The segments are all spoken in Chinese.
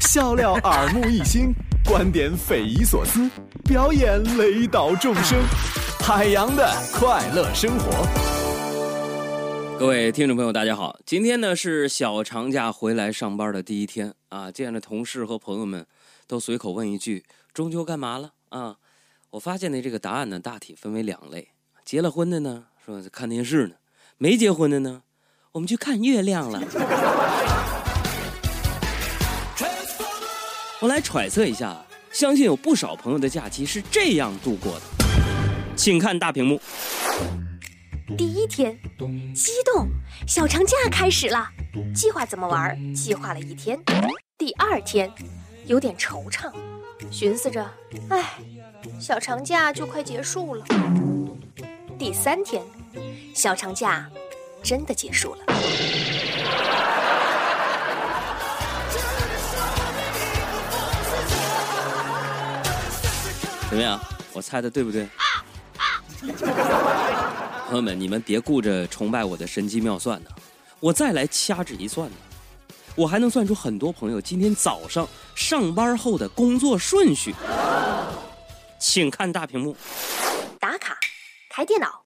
笑料耳目一新，观点匪夷所思，表演雷倒众生，海洋的快乐生活。各位听众朋友大家好，今天呢是小长假回来上班的第一天啊，见着同事和朋友们都随口问一句中秋干嘛了啊。我发现的这个答案呢大体分为两类，结了婚的呢说看电视呢，没结婚的呢我们去看月亮了。我来揣测一下，相信有不少朋友的假期是这样度过的，请看大屏幕。第一天，激动，小长假开始了，计划怎么玩，计划了一天。第二天，有点惆怅，寻思着，哎，小长假就快结束了。第三天，小长假真的结束了。怎么样？我猜的对不对？朋友们，你们别顾着崇拜我的神机妙算呢，我再来掐指一算呢，我还能算出很多朋友今天早上上班后的工作顺序。请看大屏幕。打卡，开电脑，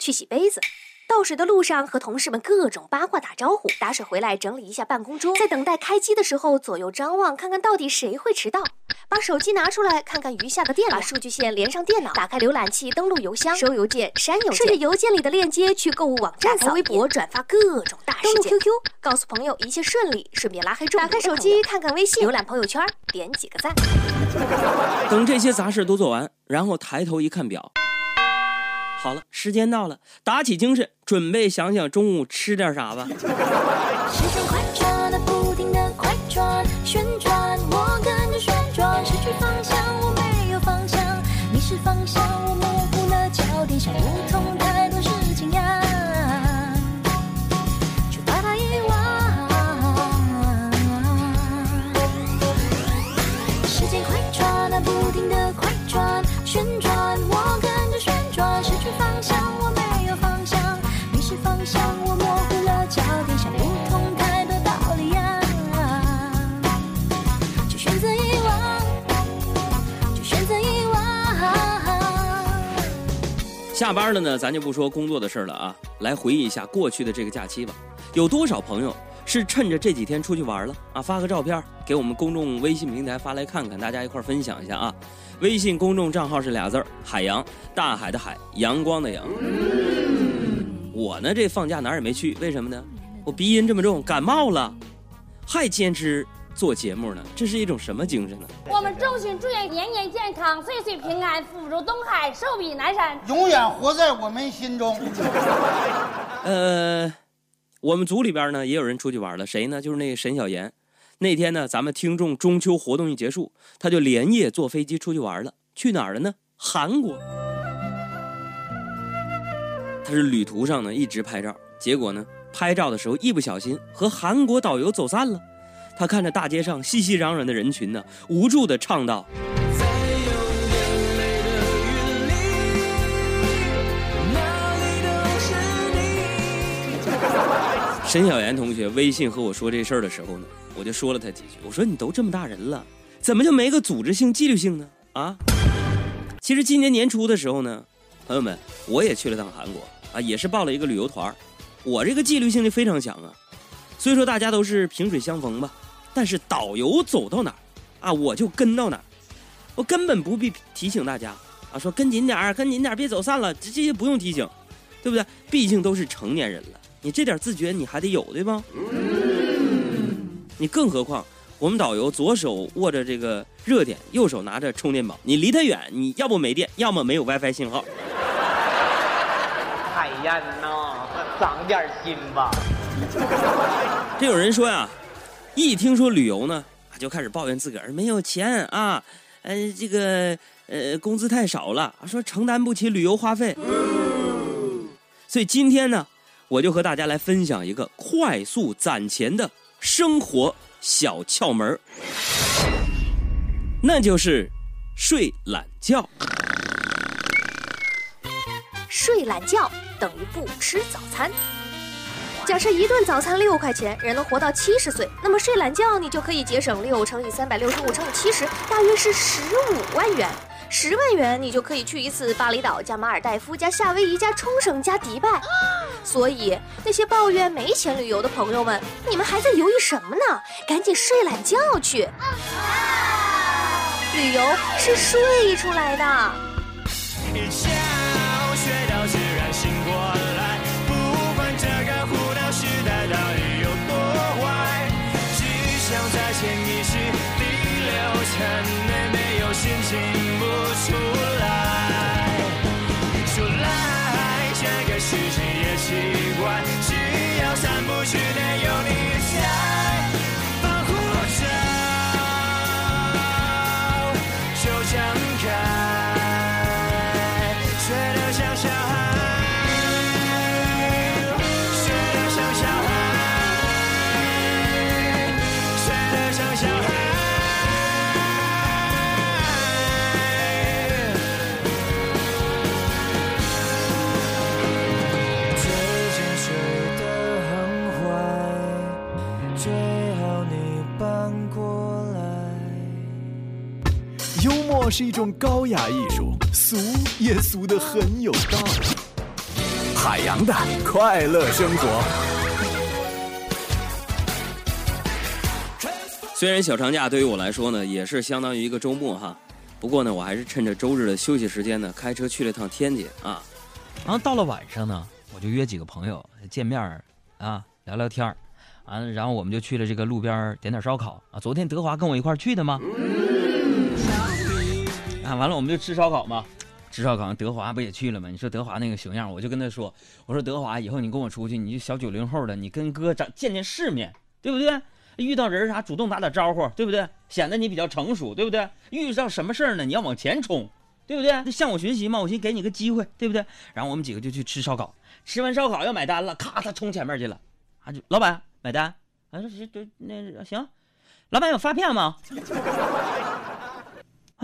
去洗杯子，到水的路上和同事们各种八卦打招呼，打水回来整理一下办公桌，在等待开机的时候左右张望，看看到底谁会迟到，把手机拿出来看看余下的电脑，把数据线连上电脑，打开浏览器登录邮箱，收邮件删邮件，顺着邮件里的链接去购物网站，扫微博转发各种大事件，登录 QQ 告诉朋友一切顺利，顺便拉黑众人，打开手机看看微信，浏览朋友圈点几个赞。等这些杂事都做完，然后抬头一看表，好了，时间到了，打起精神，准备想想中午吃点啥吧。下班了呢，咱就不说工作的事了啊，来回忆一下过去的这个假期吧。有多少朋友是趁着这几天出去玩了啊？发个照片给我们公众微信平台发来看看，大家一块分享一下啊。微信公众账号是俩字儿，海洋，大海的海，阳光的阳。我呢这放假哪儿也没去，为什么呢？我鼻音这么重，感冒了，还坚持做节目呢，这是一种什么精神呢？我们衷心祝愿年年健康，岁岁平安，福如东海，寿比南山，永远活在我们心中。我们组里边呢也有人出去玩了，谁呢？就是那个沈小妍。那天呢，咱们听众中秋活动一结束，他就连夜坐飞机出去玩了。去哪儿了呢？韩国。他是旅途上呢一直拍照，结果呢拍照的时候一不小心和韩国导游走散了。他看着大街上熙熙攘攘的人群呢，无助地唱道：在有眼泪的云里，哪里都是你。沈小妍同学微信和我说这事儿的时候呢，我就说了他几句，我说你都这么大人了，怎么就没个组织性纪律性呢啊？其实今年年初的时候呢，朋友们，我也去了趟韩国啊，也是报了一个旅游团，我这个纪律性就非常强啊。虽说大家都是萍水相逢吧，但是导游走到哪儿啊，我就跟到哪儿，我根本不必提醒大家啊，说跟紧点儿，跟紧点儿，别走散了，这些不用提醒，对不对？毕竟都是成年人了，你这点自觉你还得有，对吧？你更何况我们导游左手握着这个热点，右手拿着充电宝，你离他远，你要不没电，要么没有 WiFi 信号。海燕呐，长点心吧。这有人说呀，一听说旅游呢，就开始抱怨自个儿没有钱啊，工资太少了，说承担不起旅游花费。所以今天呢，我就和大家来分享一个快速攒钱的生活小窍门，那就是睡懒觉。睡懒觉等于不吃早餐。假设一顿早餐6块钱，人能活到70岁，那么睡懒觉你就可以节省6×365×70，大约是15万元。10万元你就可以去一次巴厘岛加马尔代夫加夏威夷加冲绳加迪拜。所以那些抱怨没钱旅游的朋友们，你们还在犹豫什么呢？赶紧睡懒觉去！旅游是睡出来的。一觉睡到自然醒过来，不管这个胡闹时代到底有多坏，只想在潜意识里留下你没有心情。事情也奇怪，只要散步去的有你在保护着，就张开，睡得像小孩，睡得像小孩，睡得像小孩。幽默是一种高雅艺术，俗也俗得很有道理。海洋的快乐生活。虽然小长假对于我来说呢，也是相当于一个周末哈，不过呢，我还是趁着周日的休息时间呢，开车去了趟天津啊。然后到了晚上呢，我就约几个朋友见面啊，聊聊天啊，然后我们就去了这个路边点点烧烤啊。昨天德华跟我一块去的吗？啊，完了我们就吃烧烤嘛，吃烧烤德华不也去了吗？你说德华那个熊样，我就跟他说，我说德华，以后你跟我出去，你就小90后的，你跟哥见世面，对不对？遇到人啥主动打招呼，对不对？显得你比较成熟，对不对？遇到什么事儿呢，你要往前冲，对不对？向我学习嘛，我先给你个机会，对不对？然后我们几个就去吃烧烤，吃完烧烤要买单了，咔，他冲前面去了，啊，就老板买单，啊，这那行，老板有发票吗？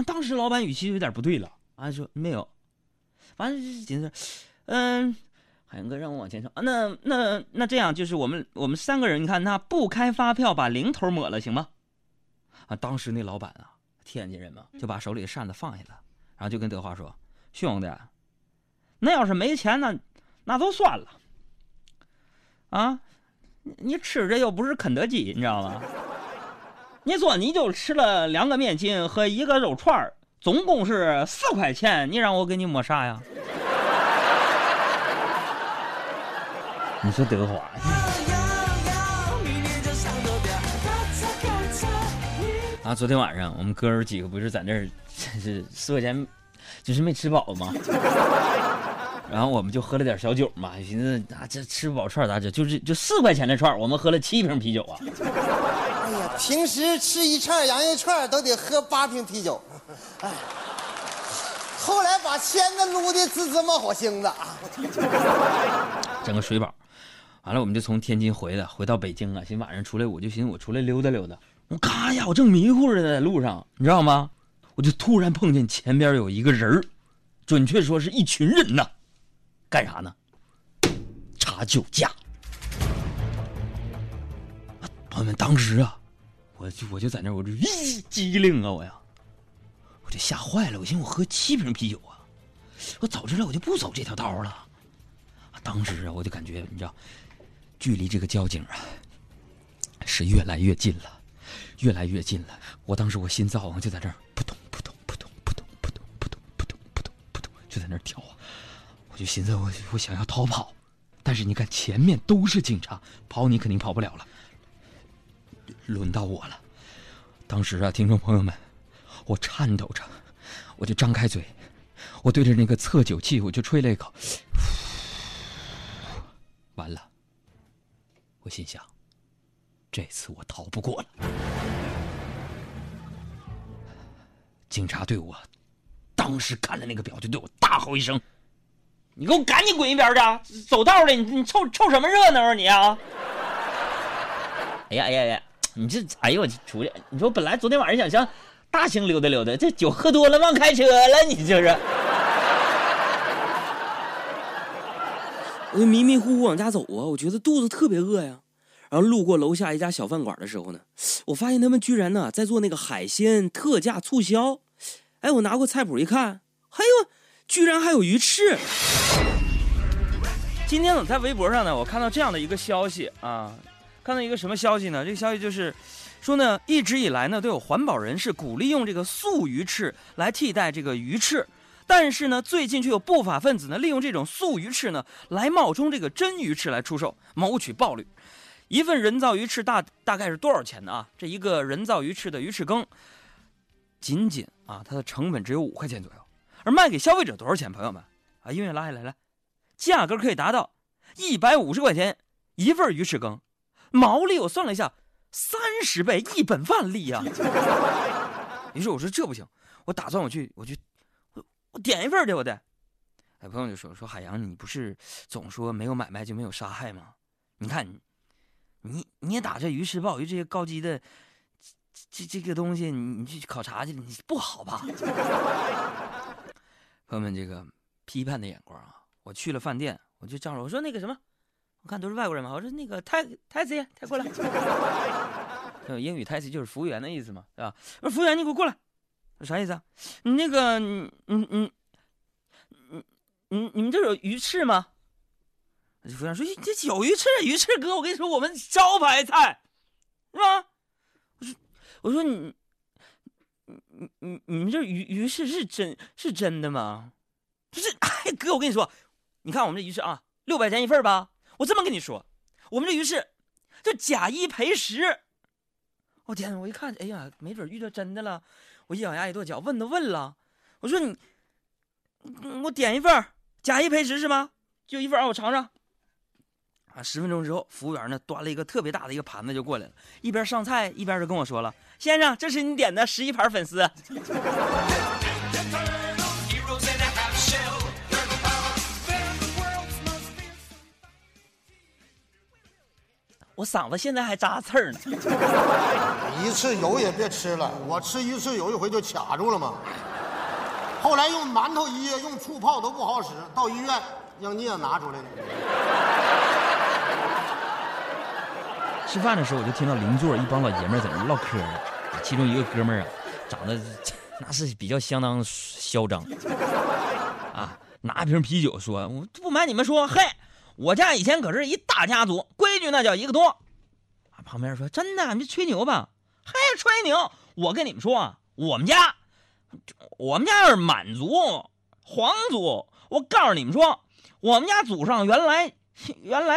当时老板语气有点不对了啊，说没有，完了就紧着，海洋哥让我往前冲啊，那这样就是我们3个人，你看他不开发票，把零头抹了行吗？啊，当时那老板啊，天津人嘛，就把手里的扇子放下了，然后就跟德华说：“兄弟，那要是没钱呢，那都算了啊，你吃这又不是肯德基，你知道吗？”你说你就吃了2个面筋和1个肉串，总共是4块钱，你让我给你抹啥呀？你说德华，啊，昨天晚上我们哥儿几个不是在那儿，是4块钱，就是没吃饱嘛。然后我们就喝了点小酒嘛，寻思啊，这吃不饱串咋整？就4块钱的串，我们喝了7瓶啤酒啊。平时吃一串羊肉串都得喝8瓶啤酒，哎，后来把签子撸的滋冒火星子啊，整个水饱。完了，我们就从天津回到北京啊。今晚上出来，我就寻思我出来溜达溜达。我咔呀，我正迷糊着在路上，你知道吗？我就突然碰见前边有一个人，准确说是一群人呐，干啥呢？查酒驾。朋友们，当时啊。我就在那儿，我就一激灵啊！我就吓坏了。我寻思我喝7瓶啤酒啊，我早知道我就不走这条道了。啊，当时啊，我就感觉你知道，距离这个交警啊是越来越近了，越来越近了。我当时我心脏啊就在这儿扑通扑通扑通扑通扑通扑通扑通扑通扑通就在那儿跳啊。我就寻思我想要逃跑，但是你看前面都是警察，跑你肯定跑不了了。轮到我了，当时啊，听众朋友们，我颤抖着，我就张开嘴，我对着那个测酒器，我就吹了一口，完了，我心想，这次我逃不过了。警察对我，当时看了那个表，就对我大吼一声：“你给我赶紧滚一边去！走道的，你凑什么热闹啊你啊！”哎呀！你这，哎呦我出去！你说本来昨天晚上想大型溜达溜达，这酒喝多了忘开车了，你就是。我就迷迷糊糊往家走啊，我觉得肚子特别饿呀。然后路过楼下一家小饭馆的时候呢，我发现他们居然呢在做那个海鲜特价促销。哎，我拿过菜谱一看，哎呦，居然还有鱼翅。今天呢，在微博上呢，我看到这样的一个消息啊，看到一个什么消息呢？这个消息就是说呢，一直以来呢，都有环保人士鼓励用这个素鱼翅来替代这个鱼翅。但是呢，最近却有不法分子呢，利用这种素鱼翅呢，来冒充这个真鱼翅来出售，谋取暴利。一份人造鱼翅大概是多少钱呢？啊，这一个人造鱼翅的鱼翅羹，仅啊，它的成本只有5块钱左右，而卖给消费者多少钱？朋友们啊，音乐拉下来，价格可以达到150块钱一份鱼翅羹，毛利我算了一下，30倍1本万利啊！于是我说这不行，我打算我点一份去，我得。哎，朋友就说海洋，你不是总说没有买卖就没有杀害吗？你看你也打这鱼翅鲍鱼这些高级的这个东西，你去考察去，你不好吧？朋友们，这个批判的眼光啊！我去了饭店，我就张罗我说那个什么，我看都是外国人嘛，我说那个泰过来，英语泰西就是服务员的意思嘛，对吧？我说服务员，你给我过来。啥意思啊？你那个，你们这有鱼翅吗？服务员说这有鱼翅哥，我跟你说，我们招牌菜，是吧？我说你们这鱼翅是真的吗？不是，哎哥，我跟你说，你看我们这鱼翅啊，600钱一份吧。我这么跟你说，我们这鱼翅就假1赔10。我天哪！我一看，哎呀，没准遇到真的了。我一咬牙一跺脚，问都问了，我说我点一份假1赔10是吗？就一份让我尝尝。啊，10分钟之后，服务员呢端了一个特别大的一个盘子就过来了，一边上菜一边就跟我说了：“先生，这是你点的11盘粉丝。”我嗓子现在还扎刺儿呢。鱼翅油也别吃了，我吃鱼翅油一回就卡住了嘛。后来用馒头噎，用醋泡都不好使，到医院让镊子拿出来了。吃饭的时候我就听到邻座一帮老爷们在那唠嗑，其中一个哥们儿啊，长得那是比较相当嚣张啊，拿瓶啤酒说：“我不瞒你们说，嘿。”我家以前可是一大家族，规矩那叫一个多。啊，旁边说真的，你吹牛吧？还吹牛！我跟你们说啊，我们家要是满族、皇族，我告诉你们说，我们家祖上原来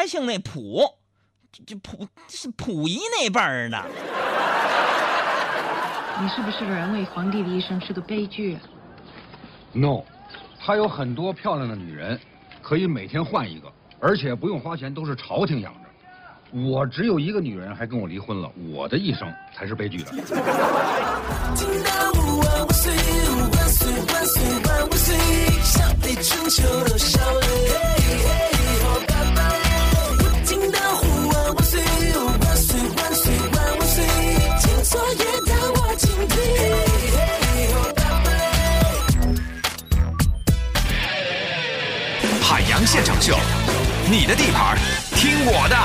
姓那溥，溥仪那辈儿的。你是不是认为皇帝的一生是个悲剧啊 ？No， 他有很多漂亮的女人，可以每天换一个。而且不用花钱，都是朝廷养着。我只有一个女人，还跟我离婚了，我的一生才是悲剧的。海洋现场秀。你的地盘，听我的。